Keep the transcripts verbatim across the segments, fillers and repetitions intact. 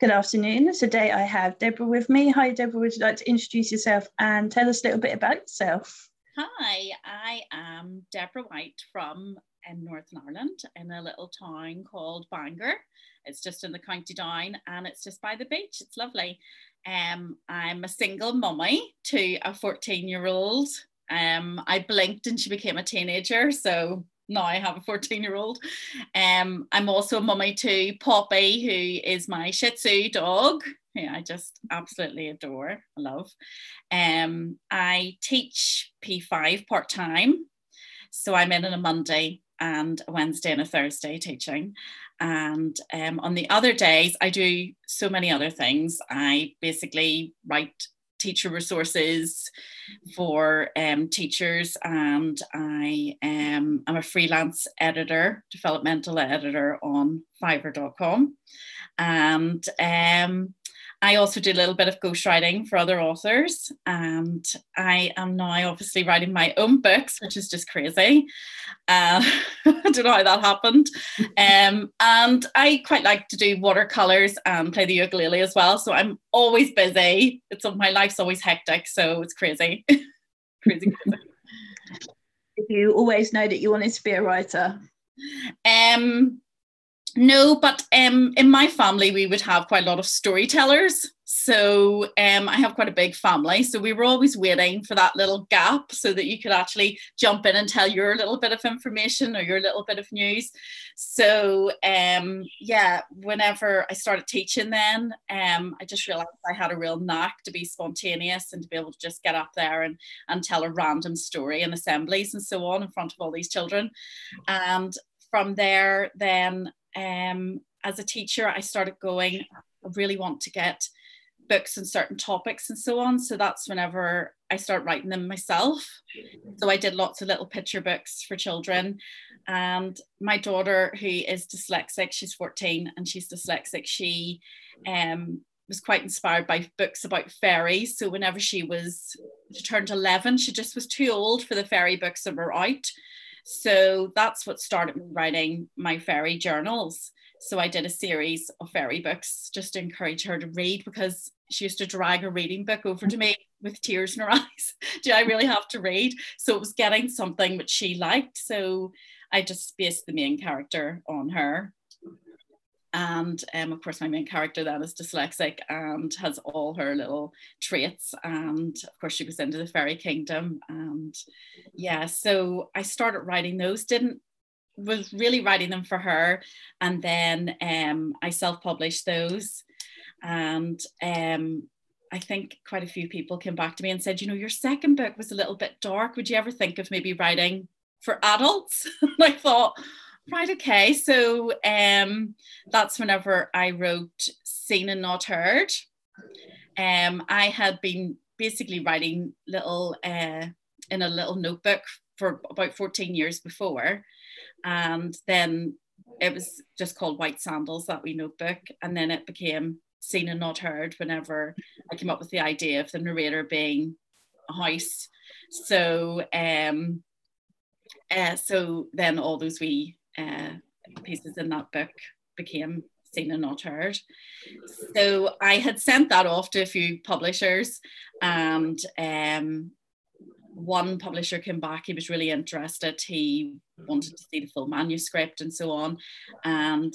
Good afternoon. Today I have Deborah with me. Hi Deborah, would you like to introduce yourself and tell us a little bit about yourself? Hi, I am Deborah White from in Northern Ireland in a little town called Bangor. It's just in the county down and it's just by the beach. It's lovely. Um, I'm a single mummy to a fourteen year old. Um, I blinked and she became a teenager, so now I have a fourteen year old. Um, I'm also a mummy to Poppy, who is my Shih Tzu dog, who I just absolutely adore, I love. Um, I teach P five part time. So I'm in on a Monday and a Wednesday and a Thursday teaching. And um, on the other days, I do so many other things. I basically write teacher resources for um, teachers, and I am um, a freelance editor, developmental editor on Fiverr dot com, and um, I also do a little bit of ghostwriting for other authors, and I am now obviously writing my own books, which is just crazy. Uh, I don't know how that happened. Um, and I quite like to do watercolours and play the ukulele as well. So I'm always busy. It's my life's always hectic, so it's crazy. Crazy, crazy. Did you always know that you wanted to be a writer? Um. No, but um, in my family, we would have quite a lot of storytellers. So um, I have quite a big family. So we were always waiting for that little gap so that you could actually jump in and tell your little bit of information or your little bit of news. So um, yeah, whenever I started teaching then, um, I just realized I had a real knack to be spontaneous and to be able to just get up there and, and tell a random story in assemblies and so on in front of all these children. And from there then, Um, as a teacher, I started going, I really want to get books on certain topics and so on. So that's whenever I start writing them myself. So I did lots of little picture books for children. And my daughter, who is dyslexic, she's fourteen and she's dyslexic. She um, was quite inspired by books about fairies. So whenever she was she turned eleven, she just was too old for the fairy books that were out. So that's what started me writing my fairy journals. So I did a series of fairy books just to encourage her to read, because she used to drag a reading book over to me with tears in her eyes. Do I really have to read? So it was getting something that she liked. So I just based the main character on her. And um, of course, my main character then is dyslexic and has all her little traits. And of course, she goes into the fairy kingdom. And yeah, so I started writing those, didn't, was really writing them for her. And then um, I self-published those. And um, I think quite a few people came back to me and said, you know, your second book was a little bit dark. Would you ever think of maybe writing for adults? And I thought, right, okay, so um, that's whenever I wrote Seen and Not Heard. Um, I had been basically writing little uh, in a little notebook for about fourteen years before, and then it was just called White Sandals, that wee notebook, and then it became Seen and Not Heard whenever I came up with the idea of the narrator being a house. So, um, uh, so then all those wee Uh, pieces in that book became Seen and Not Heard. So I had sent that off to a few publishers, and um, one publisher came back. He was really interested. He wanted to see the full manuscript and so on. And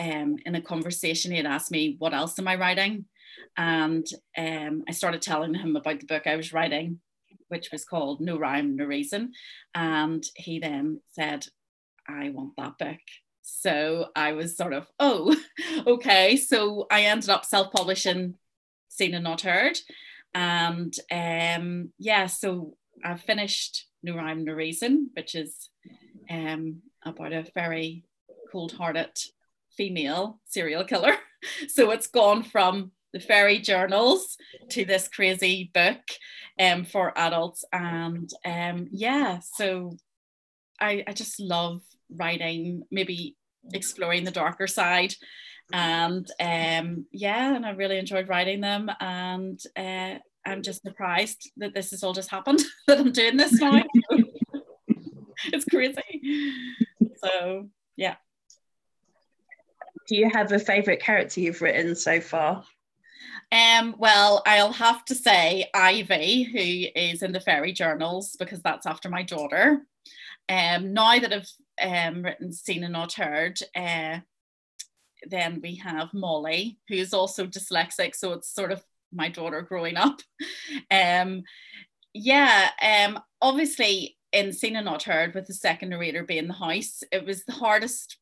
um, in a conversation, he had asked me, what else am I writing? And um, I started telling him about the book I was writing, which was called No Rhyme No Reason. And he then said, I want that book. So I was sort of, oh, okay. So I ended up self-publishing Seen and Not Heard. And um, yeah, so I finished No Rhyme, No Reason, which is um, about a very cold-hearted female serial killer. So it's gone from the fairy journals to this crazy book um, for adults. And um, yeah, so I, I just love writing, maybe exploring the darker side, and um yeah and I really enjoyed writing them, and uh I'm just surprised that this has all just happened, that I'm doing this now. It's crazy. So yeah, do you have a favourite character you've written so far? Um, well, I'll have to say Ivy, who is in the fairy journals, because that's after my daughter. Um, now that I've um, written Seen and Not Heard, uh, then we have Molly, who is also dyslexic, so it's sort of my daughter growing up. Um, yeah, um, obviously in Seen and Not Heard, with the second narrator being the house, it was the hardest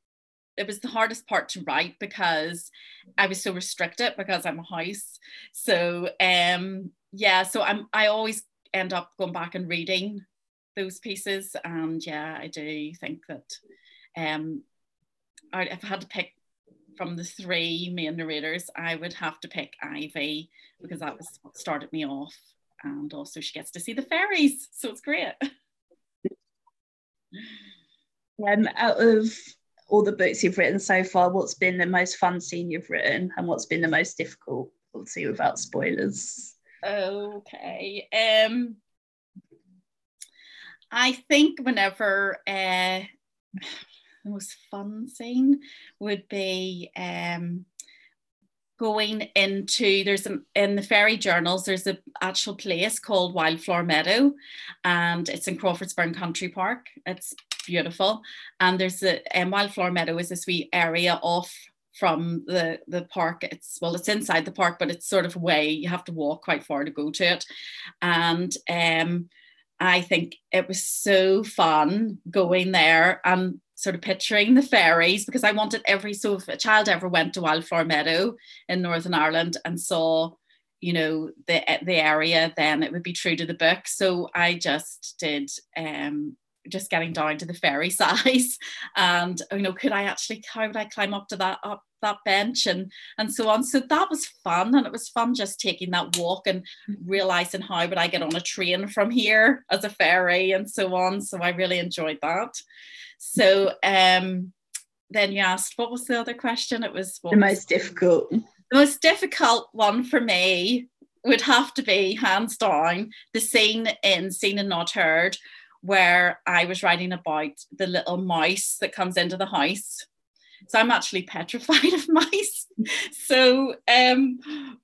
It was the hardest part to write because I was so restricted because I'm a house. So um, yeah, so I'm I always end up going back and reading those pieces, and yeah, I do think that um, I, if I had to pick from the three main narrators, I would have to pick Ivy because that was what started me off, and also she gets to see the fairies, so it's great. Um, out of all the books you've written so far, what's been the most fun scene you've written, and what's been the most difficult? Obviously, without spoilers. Okay. Um, I think whenever uh, the most fun scene would be um, going into, there's an, in the fairy journals, there's an actual place called Wildflower Meadow, and it's in Crawfordsburn Country Park. It's beautiful, and there's a um, Wildflower Meadow is this wee area off from the the park. It's well, it's inside the park, but it's sort of way you have to walk quite far to go to it. And um, I think it was so fun going there and sort of picturing the fairies, because I wanted every so if a child ever went to Wildflower Meadow in Northern Ireland and saw, you know, the the area, then it would be true to the book. So I just did. Um, just getting down to the fairy size, and you know, could I actually how would I climb up to that up that bench and and so on. So that was fun, and it was fun just taking that walk and realizing how would I get on a train from here as a fairy and so on. So I really enjoyed that. So um then you asked, what was the other question? It was what the most was, difficult the most difficult one for me would have to be hands down the scene in Seen and Not Heard where I was writing about the little mouse that comes into the house. So I'm actually petrified of mice. So um,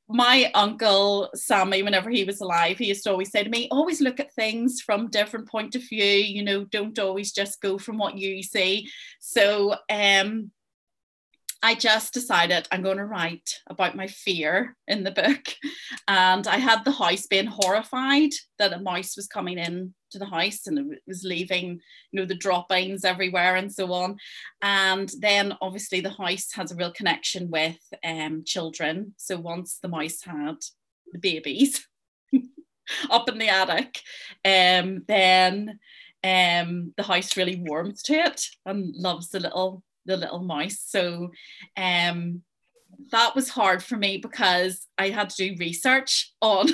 my uncle, Sammy, whenever he was alive, he used to always say to me, always look at things from different point of view, you know, don't always just go from what you see. So um, I just decided I'm going to write about my fear in the book. And I had the house being horrified that a mouse was coming in to the house, and it was leaving, you know, the droppings everywhere and so on. And then obviously the house has a real connection with um children, so once the mouse had the babies up in the attic, um then um the house really warms to it and loves the little the little mouse. So um that was hard for me because I had to do research on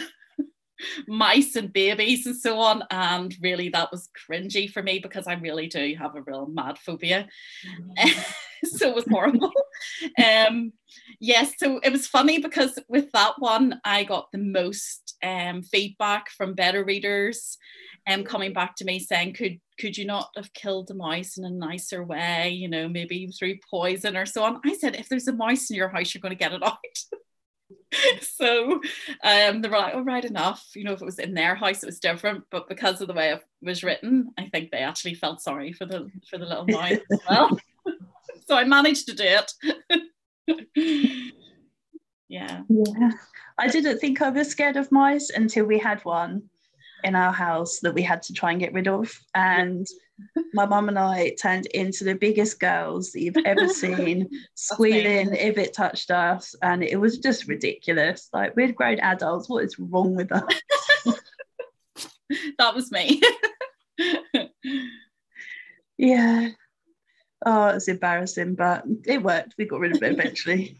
mice and babies and so on, and really that was cringy for me because I really do have a real mad phobia. Mm-hmm. So it was horrible. um yes so it was funny because with that one I got the most um feedback from better readers um coming back to me saying, could could you not have killed the mouse in a nicer way, you know, maybe through poison or so on. I said, if there's a mouse in your house, you're going to get it out. So um, they were like, oh, right enough. You know, if it was in their house, it was different. But because of the way it was written, I think they actually felt sorry for the for the little mouse as well. So I managed to do it. yeah. yeah. I didn't think I was scared of mice until we had one in our house that we had to try and get rid of. And my mum and I turned into the biggest girls that you've ever seen, squealing okay. if it touched us, and it was just ridiculous. Like, we'd grown adults, what is wrong with us? That was me. Yeah. Oh, it's embarrassing, but it worked. We got rid of it eventually.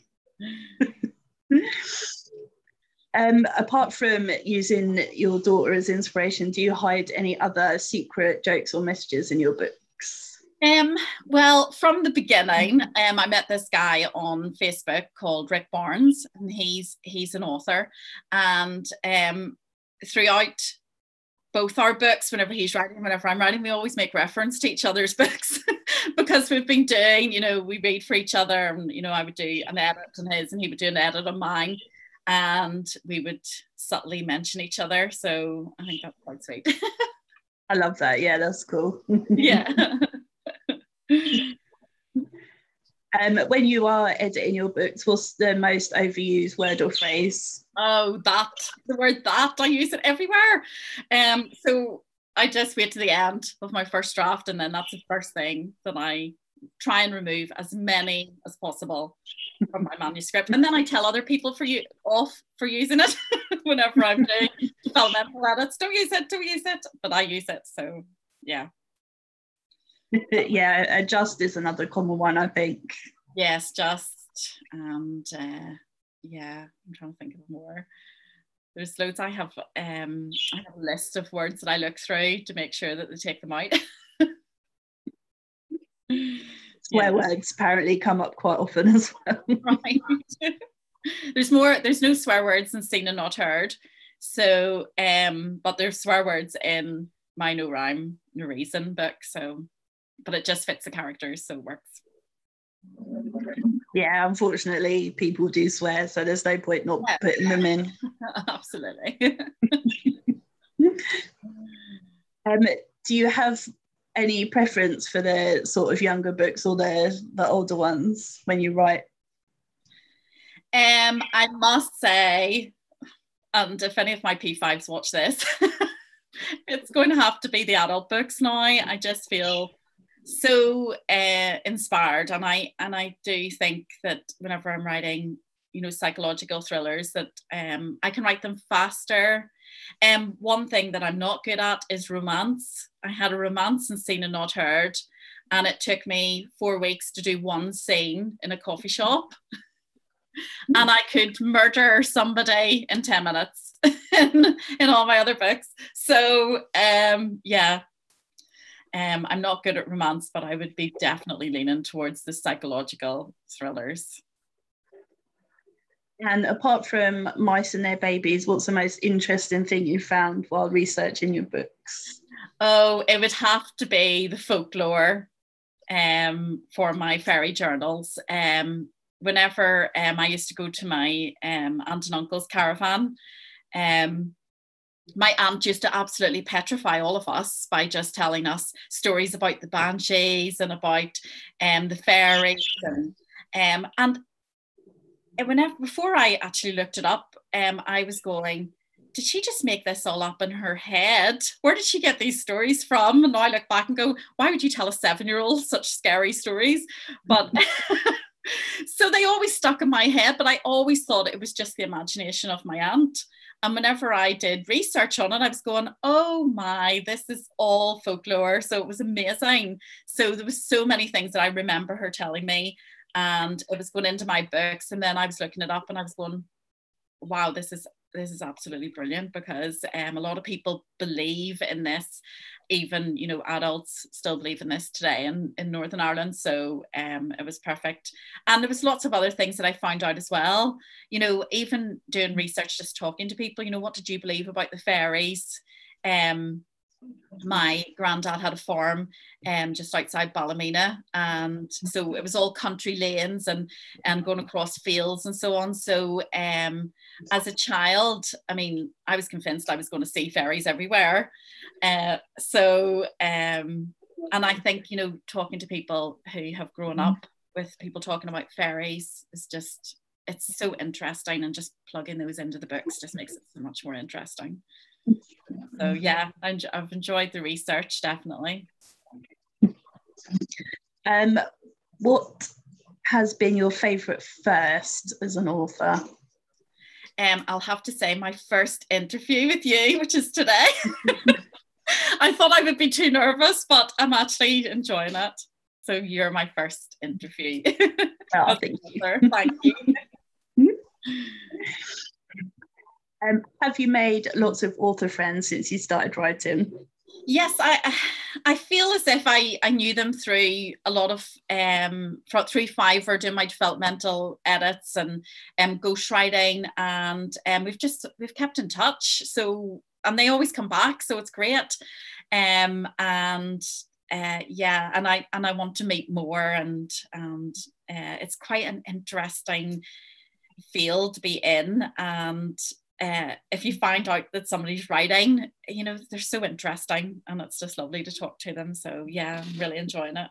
Um, apart from using your daughter as inspiration, do you hide any other secret jokes or messages in your books? Um, well, from the beginning, um, I met this guy on Facebook called Rick Barnes, and he's he's an author. And um, throughout both our books, whenever he's writing, whenever I'm writing, we always make reference to each other's books. because we've been doing, you know, we read for each other, and, you know, I would do an edit on his and he would do an edit on mine, and we would subtly mention each other. So I think that's quite sweet. I love that. Yeah, that's cool. Yeah. Um, when you are editing your books, what's the most overused word or phrase? Oh, that. The word that. I use it everywhere. Um, so I just wait to the end of my first draft, and then that's the first thing that I try and remove as many as possible from my manuscript. And then I tell other people for you off for using it whenever I'm doing developmental edits. Don't use it, don't use it. But I use it, so yeah. Yeah, adjust is another common one, I think. Yes, just, and uh, yeah, I'm trying to think of more. There's loads. I have um, I have a list of words that I look through to make sure that they take them out. Swear yeah. words apparently come up quite often as well. Right. There's more. There's no swear words in Seen and Not Heard. So, um, but there's swear words in my No Rhyme No Reason book. So, but it just fits the characters, so it works. Yeah, unfortunately, people do swear, so there's no point not yeah. putting them in. Absolutely. um, do you have any preference for the sort of younger books or the, the older ones when you write? Um, I must say, and if any of my P fives watch this, it's going to have to be the adult books now. I just feel so uh, inspired, and I and I do think that whenever I'm writing, you know, psychological thrillers, that um, I can write them faster. Um, one thing that I'm not good at is romance. I had a romance in Seen and Not Heard, and it took me four weeks to do one scene in a coffee shop, and I could murder somebody in ten minutes in, in all my other books. So um, yeah. Um, I'm not good at romance, but I would be definitely leaning towards the psychological thrillers. And apart from mice and their babies, what's the most interesting thing you found while researching your books? Oh, it would have to be the folklore um, for my fairy journals. Um, whenever um, I used to go to my um, aunt and uncle's caravan, um, my aunt used to absolutely petrify all of us by just telling us stories about the banshees and about um, the fairies. And, um, and whenever, before I actually looked it up, um, I was going, did she just make this all up in her head? Where did she get these stories from? And now I look back and go, why would you tell a seven-year-old such scary stories? But so they always stuck in my head, but I always thought it was just the imagination of my aunt. And whenever I did research on it, I was going, oh my, this is all folklore. So it was amazing. So there was so many things that I remember her telling me, and it was going into my books. And then I was looking it up and I was going, wow, this is this is absolutely brilliant, because um, a lot of people believe in this. Even, you know, adults still believe in this today in, in Northern Ireland. So um, it was perfect. And there was lots of other things that I found out as well. You know, even doing research, just talking to people, you know, what did you believe about the fairies? Um, my granddad had a farm um, just outside Ballymena. And so it was all country lanes and, and going across fields and so on. So um, as a child, I mean, I was convinced I was going to see fairies everywhere. Uh, so, um, and I think, you know, talking to people who have grown up with people talking about fairies is just, it's so interesting, and just plugging those into the books just makes it so much more interesting. So yeah, I've enjoyed the research, definitely. Um, what has been your favourite first as an author? Um, I'll have to say my first interview with you, which is today. I thought I would be too nervous, but I'm actually enjoying it. So you're my first interview. Oh, thank you. Thank you. Um, have you made lots of author friends since you started writing? Yes, I I feel as if I, I knew them through a lot of, um, through Fiverr, doing my developmental edits and um, ghostwriting, and um, we've just, we've kept in touch. So, and they always come back, so it's great. Um, and uh, yeah, and I and I want to meet more, and and uh, it's quite an interesting field to be in. And uh, if you find out that somebody's writing, you know, they're so interesting, and it's just lovely to talk to them. So yeah, I'm really enjoying it.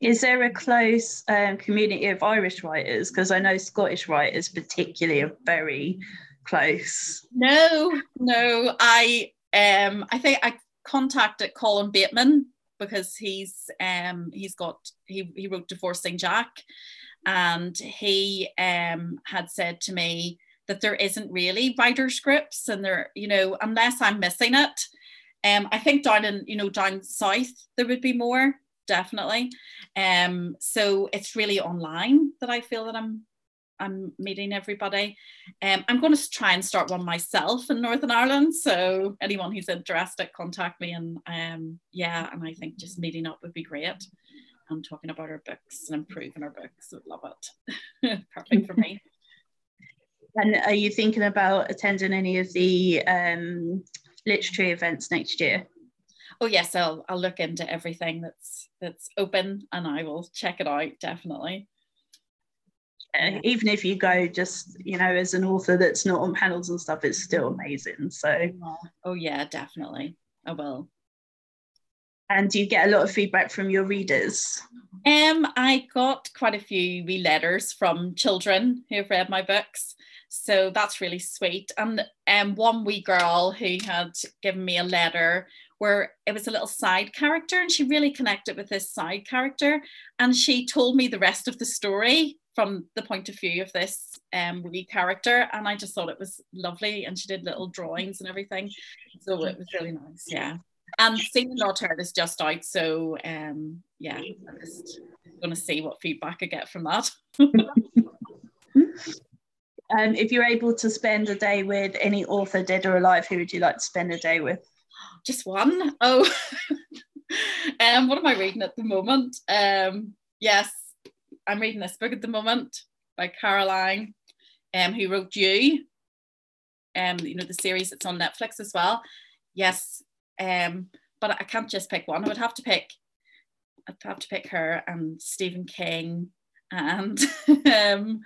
Is there a close um, community of Irish writers? Because I know Scottish writers particularly are very close. No, no. I um I think I contacted Colin Bateman because he's um he's got he he wrote Divorcing Jack, and he um had said to me that there isn't really writers' groups, and there, you know, unless I'm missing it. Um, I think down in you know down south there would be more. Definitely. Um, so it's really online that I feel that I'm I'm meeting everybody. Um, I'm going to try and start one myself in Northern Ireland. So anyone who's interested, contact me. And um, yeah, and I think just meeting up would be great. I'm talking about our books and improving our books. I love it. Perfect for me. And are you thinking about attending any of the um, literary events next year? Oh yes, I'll I'll look into everything that's that's open, and I will check it out, definitely. Yeah, even if you go just, you know, as an author that's not on panels and stuff, it's still amazing. So oh yeah, definitely. I will. And do you get a lot of feedback from your readers? Um, I got quite a few wee letters from children who have read my books. So that's really sweet. And um one wee girl who had given me a letter where it was a little side character, and she really connected with this side character, and she told me the rest of the story from the point of view of this um wee character, and I just thought it was lovely, and she did little drawings and everything, so it was really nice. Yeah, and Seen and Not Heard is just out, so um yeah, I'm just gonna see what feedback I get from that. Um, if you're able to spend a day with any author dead or alive, who would you like to spend a day with? Just one? Oh, um, what am I reading at the moment? Um, yes, I'm reading this book at the moment by Caroline, um, who wrote You, um, you know, the series that's on Netflix as well. Yes, um, but I can't just pick one. I would have to pick, I'd have to pick her and Stephen King and um,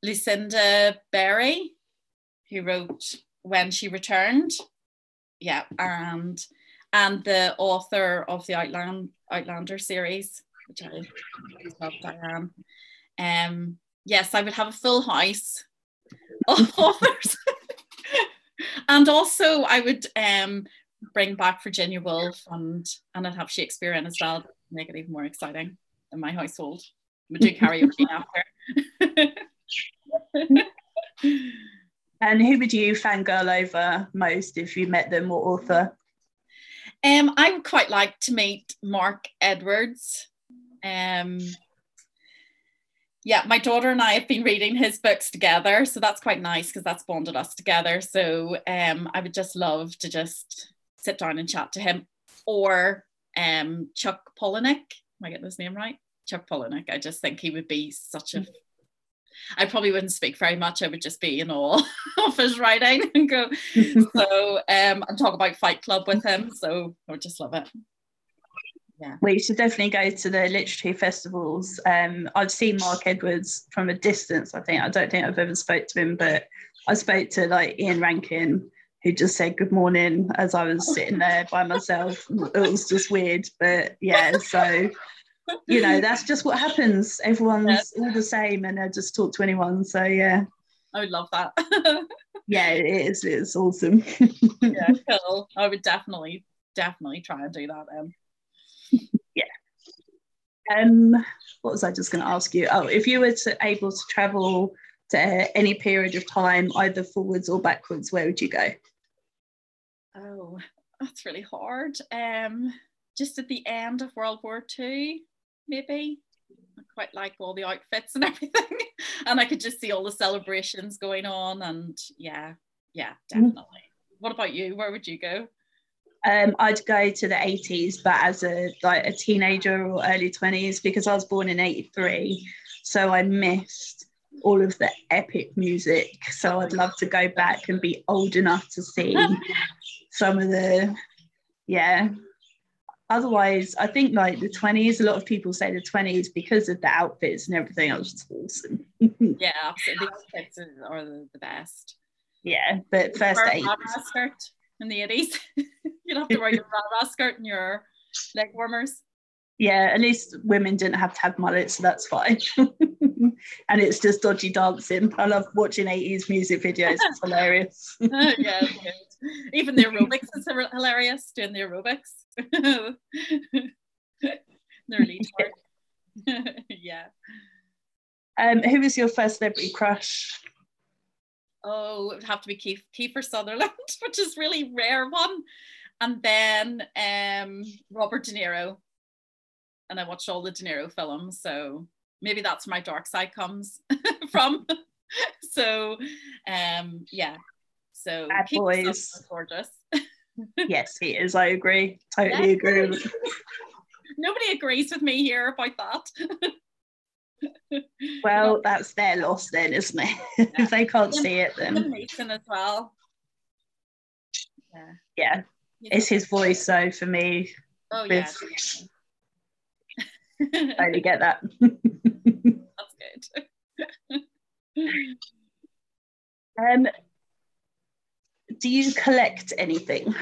Lucinda Berry, who wrote When She Returned. Yeah, and and the author of the Outland, Outlander series, which I love, Diane. Um, yes, I would have a full house of authors. And also I would um, bring back Virginia Woolf, and, and I'd have Shakespeare in as well, to make it even more exciting in my household. We do karaoke after. And who would you fangirl over most if you met them, or author? Um, I would quite like to meet Mark Edwards. Um, yeah, my daughter and I have been reading his books together, so that's quite nice because that's bonded us together. So um, I would just love to just sit down and chat to him. Or um, Chuck Palahniuk, am I getting his name right? Chuck Palahniuk, I just think he would be such a... I probably wouldn't speak very much. I would just be in awe of his writing and go, so, um, and talk about Fight Club with him. So I would just love it. Yeah. Well, you should definitely go to the literary festivals. Um, I've seen Mark Edwards from a distance, I think. I don't think I've ever spoke to him, but I spoke to like Ian Rankin, who just said good morning as I was sitting there by myself. It was just weird, but yeah, so... You know, that's just what happens. Everyone's yes. all the same, and they'll just talk to anyone. So, yeah. I would love that. Yeah, it is. It's awesome. Yeah, cool. I would definitely, definitely try and do that then. Yeah. Um, what was I just going to ask you? Oh, if you were to, able to travel to any period of time, either forwards or backwards, where would you go? Oh, that's really hard. Um... Just at the end of World War Two, maybe. I quite like all the outfits and everything. And I could just see all the celebrations going on. And yeah, yeah, definitely. What about you? Where would you go? Um, I'd go to the eighties, but as a like a teenager or early twenties, because I was born in eighty-three. So I missed all of the epic music. So I'd love to go back and be old enough to see some of the, yeah. otherwise, I think like the twenties, a lot of people say the twenties because of the outfits and everything. I was just awesome. Yeah, absolutely. The outfits are the best. Yeah, but you first eight. Skirt in the eighties. You'd have to wear your rah-rah skirt and your leg warmers. Yeah, at least women didn't have to have mullets, so that's fine. And it's just dodgy dancing. I love watching eighties music videos. It's hilarious. Oh, yeah, it's good. Even the aerobics is hilarious, doing the aerobics. They're lead part. Yeah. Um, who was your first celebrity crush? Oh, it would have to be Keith, Kiefer Sutherland, which is really rare one. And then um, Robert De Niro. And I watched all the De Niro films, so maybe that's where my dark side comes from. So, um, yeah. So, Bad Boys. Gorgeous. Yes, he is. I agree. Totally yes. agree. Nobody agrees with me here about that. Well, that's their loss then, isn't it? Yeah. If they can't yeah. see it, then. And Mason as well. Yeah. Yeah. You know, it's his voice, though, for me. Oh, with... yeah. I totally get that. That's good. Um, do you collect anything?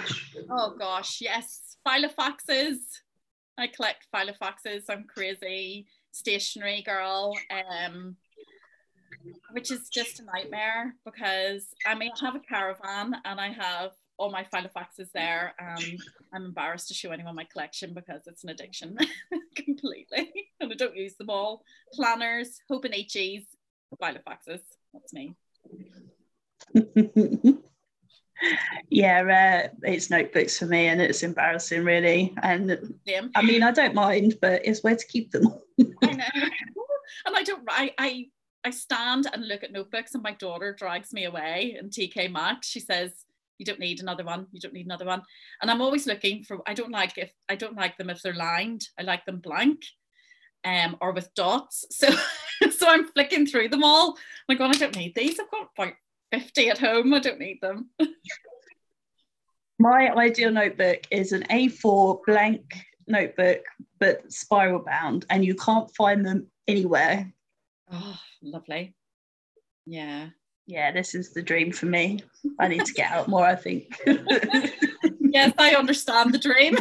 Oh gosh, yes. Filofaxes. I collect Filofaxes. I'm crazy. Stationery girl. Um, which is just a nightmare because I mean I have a caravan and I have all my Filofaxes there. Um, I'm embarrassed to show anyone my collection because it's an addiction completely. And I don't use them all. Planners, Hobonichis, Filofaxes. That's me. Yeah, uh, it's notebooks for me and it's embarrassing really. And Damn. I mean, I don't mind, but it's where to keep them. I know. And I don't, I, I, I stand and look at notebooks and my daughter drags me away in T K Maxx. She says, you don't need another one, you don't need another one. And I'm always looking for, I don't like if, I don't like them if they're lined, I like them blank um, or with dots. So so I'm flicking through them all. I'm going, I don't need these. I've got about fifty at home, I don't need them. My ideal notebook is an A four blank notebook, but spiral bound, and you can't find them anywhere. Oh, lovely. Yeah. Yeah, this is the dream for me. I need to get out more, I think. Yes, I understand the dream,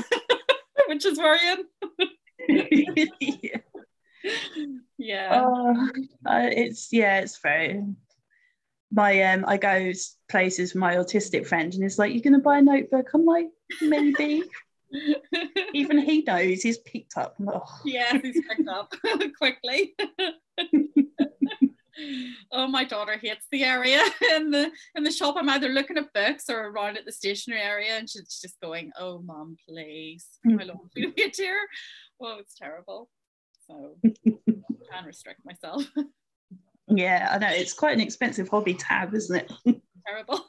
which is worrying. Yeah. Yeah. Oh, it's, yeah, it's very... My, um, I go places with my autistic friend and it's like, you're going to buy a notebook? I'm like, maybe. Even he knows, he's picked up. Oh. Yeah, he's picked up quickly. Oh, my daughter hates the area in the in the shop. I'm either looking at books or around at the stationery area, and she's just going, "Oh, mom, please, I love you here." Well, it's terrible. So I can restrict myself. Yeah, I know it's quite an expensive hobby tab, isn't it? Terrible,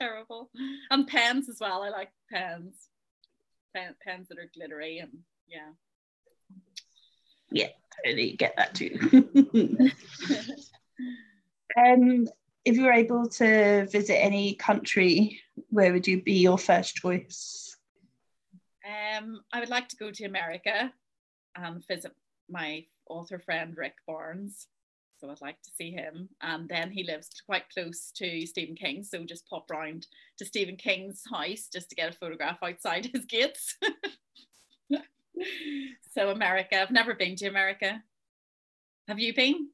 terrible. And pens as well. I like pens, Pen, pens that are glittery, and yeah. Yeah, totally get that too. Um, if you were able to visit any country, where would you be your first choice? Um, I would like to go to America and visit my author friend Rick Barnes. So I'd like to see him. And then he lives quite close to Stephen King. So just pop round to Stephen King's house just to get a photograph outside his gates. So America, I've never been to America. Have you been?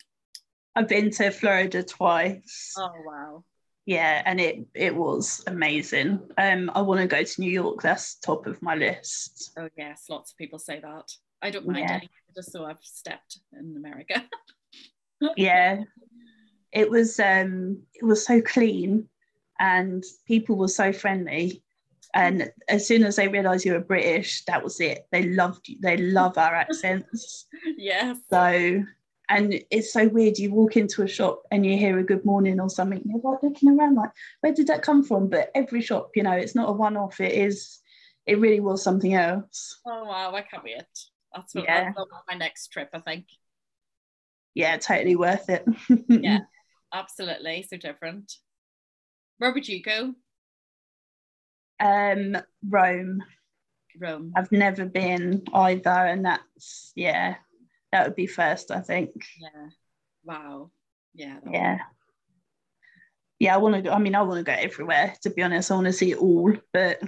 I've been to Florida twice. Oh wow. Yeah, and it it was amazing. Um, I want to go to New York, that's top of my list. Oh yes, lots of people say that. I don't mind yeah. anything, just so I've stepped in America. Yeah. It was um it was so clean and people were so friendly. And as soon as they realised you were British, that was it. They loved you. They love our accents. Yeah. So, and it's so weird. You walk into a shop and you hear a good morning or something. And you're like looking around like, where did that come from? But every shop, you know, it's not a one-off. It is, it really was something else. Oh, wow. I can't wait. That's what yeah. I'll love my next trip, I think. Yeah, totally worth it. Yeah, absolutely. So different. Where would you go? Um, Rome. room? I've never been either, and that's, yeah, that would be first, I think. Yeah. Wow. Yeah. Yeah. Yeah, I want to go. I mean, I want to go everywhere, to be honest. I want to see it all, but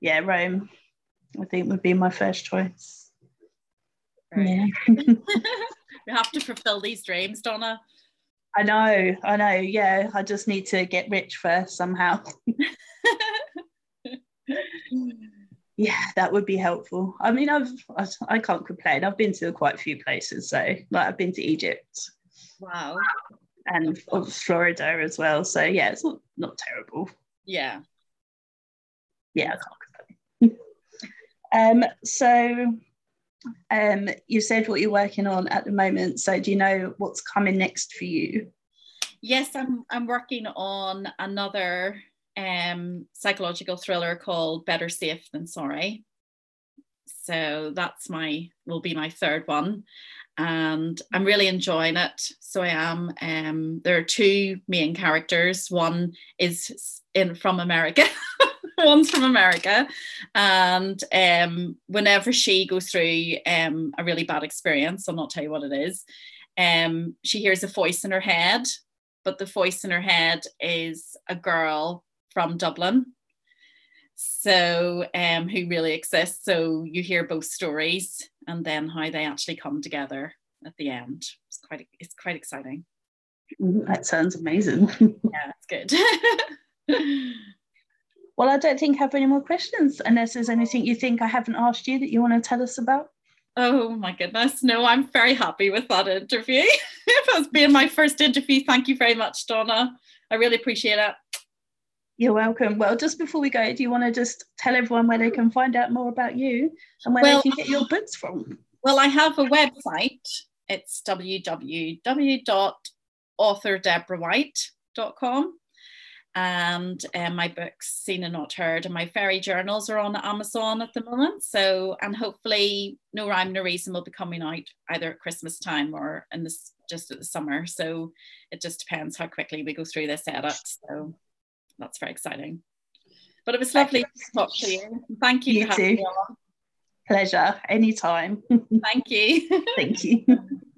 yeah, Rome, I think, would be my first choice. Right. Yeah. You have to fulfill these dreams, Donna. I know, I know, yeah. I just need to get rich first somehow. Yeah, that would be helpful. I mean, I've I, I can't complain. I've been to quite a few places, so like I've been to Egypt. Wow. And Florida as well. So yeah, it's not, not terrible. Yeah. Yeah, I can't complain. um, so um you said what you're working on at the moment, so do you know what's coming next for you? Yes, I'm I'm working on another um psychological thriller called Better Safe Than Sorry, so that's my will be my third one, and I'm really enjoying it. So I am um there are two main characters. One is in from America one's from America, and um whenever she goes through um a really bad experience, I'll not tell you what it is, um she hears a voice in her head, but the voice in her head is a girl from Dublin, so um who really exists. So you hear both stories and then how they actually come together at the end. It's quite it's quite exciting. That sounds amazing. Yeah, it's good. Well, I don't think I have any more questions, unless there's anything you think I haven't asked you that you want to tell us about. Oh, my goodness. No, I'm very happy with that interview. That's been my first interview. Thank you very much, Donna. I really appreciate it. You're welcome. Well, just before we go, do you want to just tell everyone where they can find out more about you and where well, they can get your books from? Well, I have a website. It's w w w dot author deborah white dot com. And um, my books Seen and Not Heard and my fairy journals are on Amazon at the moment, so and hopefully No Rhyme No Reason will be coming out either at Christmas time or in this just at the summer, so it just depends how quickly we go through this edit, so that's very exciting. But it was lovely to talk to you. Thank you, you for having me on. Pleasure, anytime. Thank you. Thank you.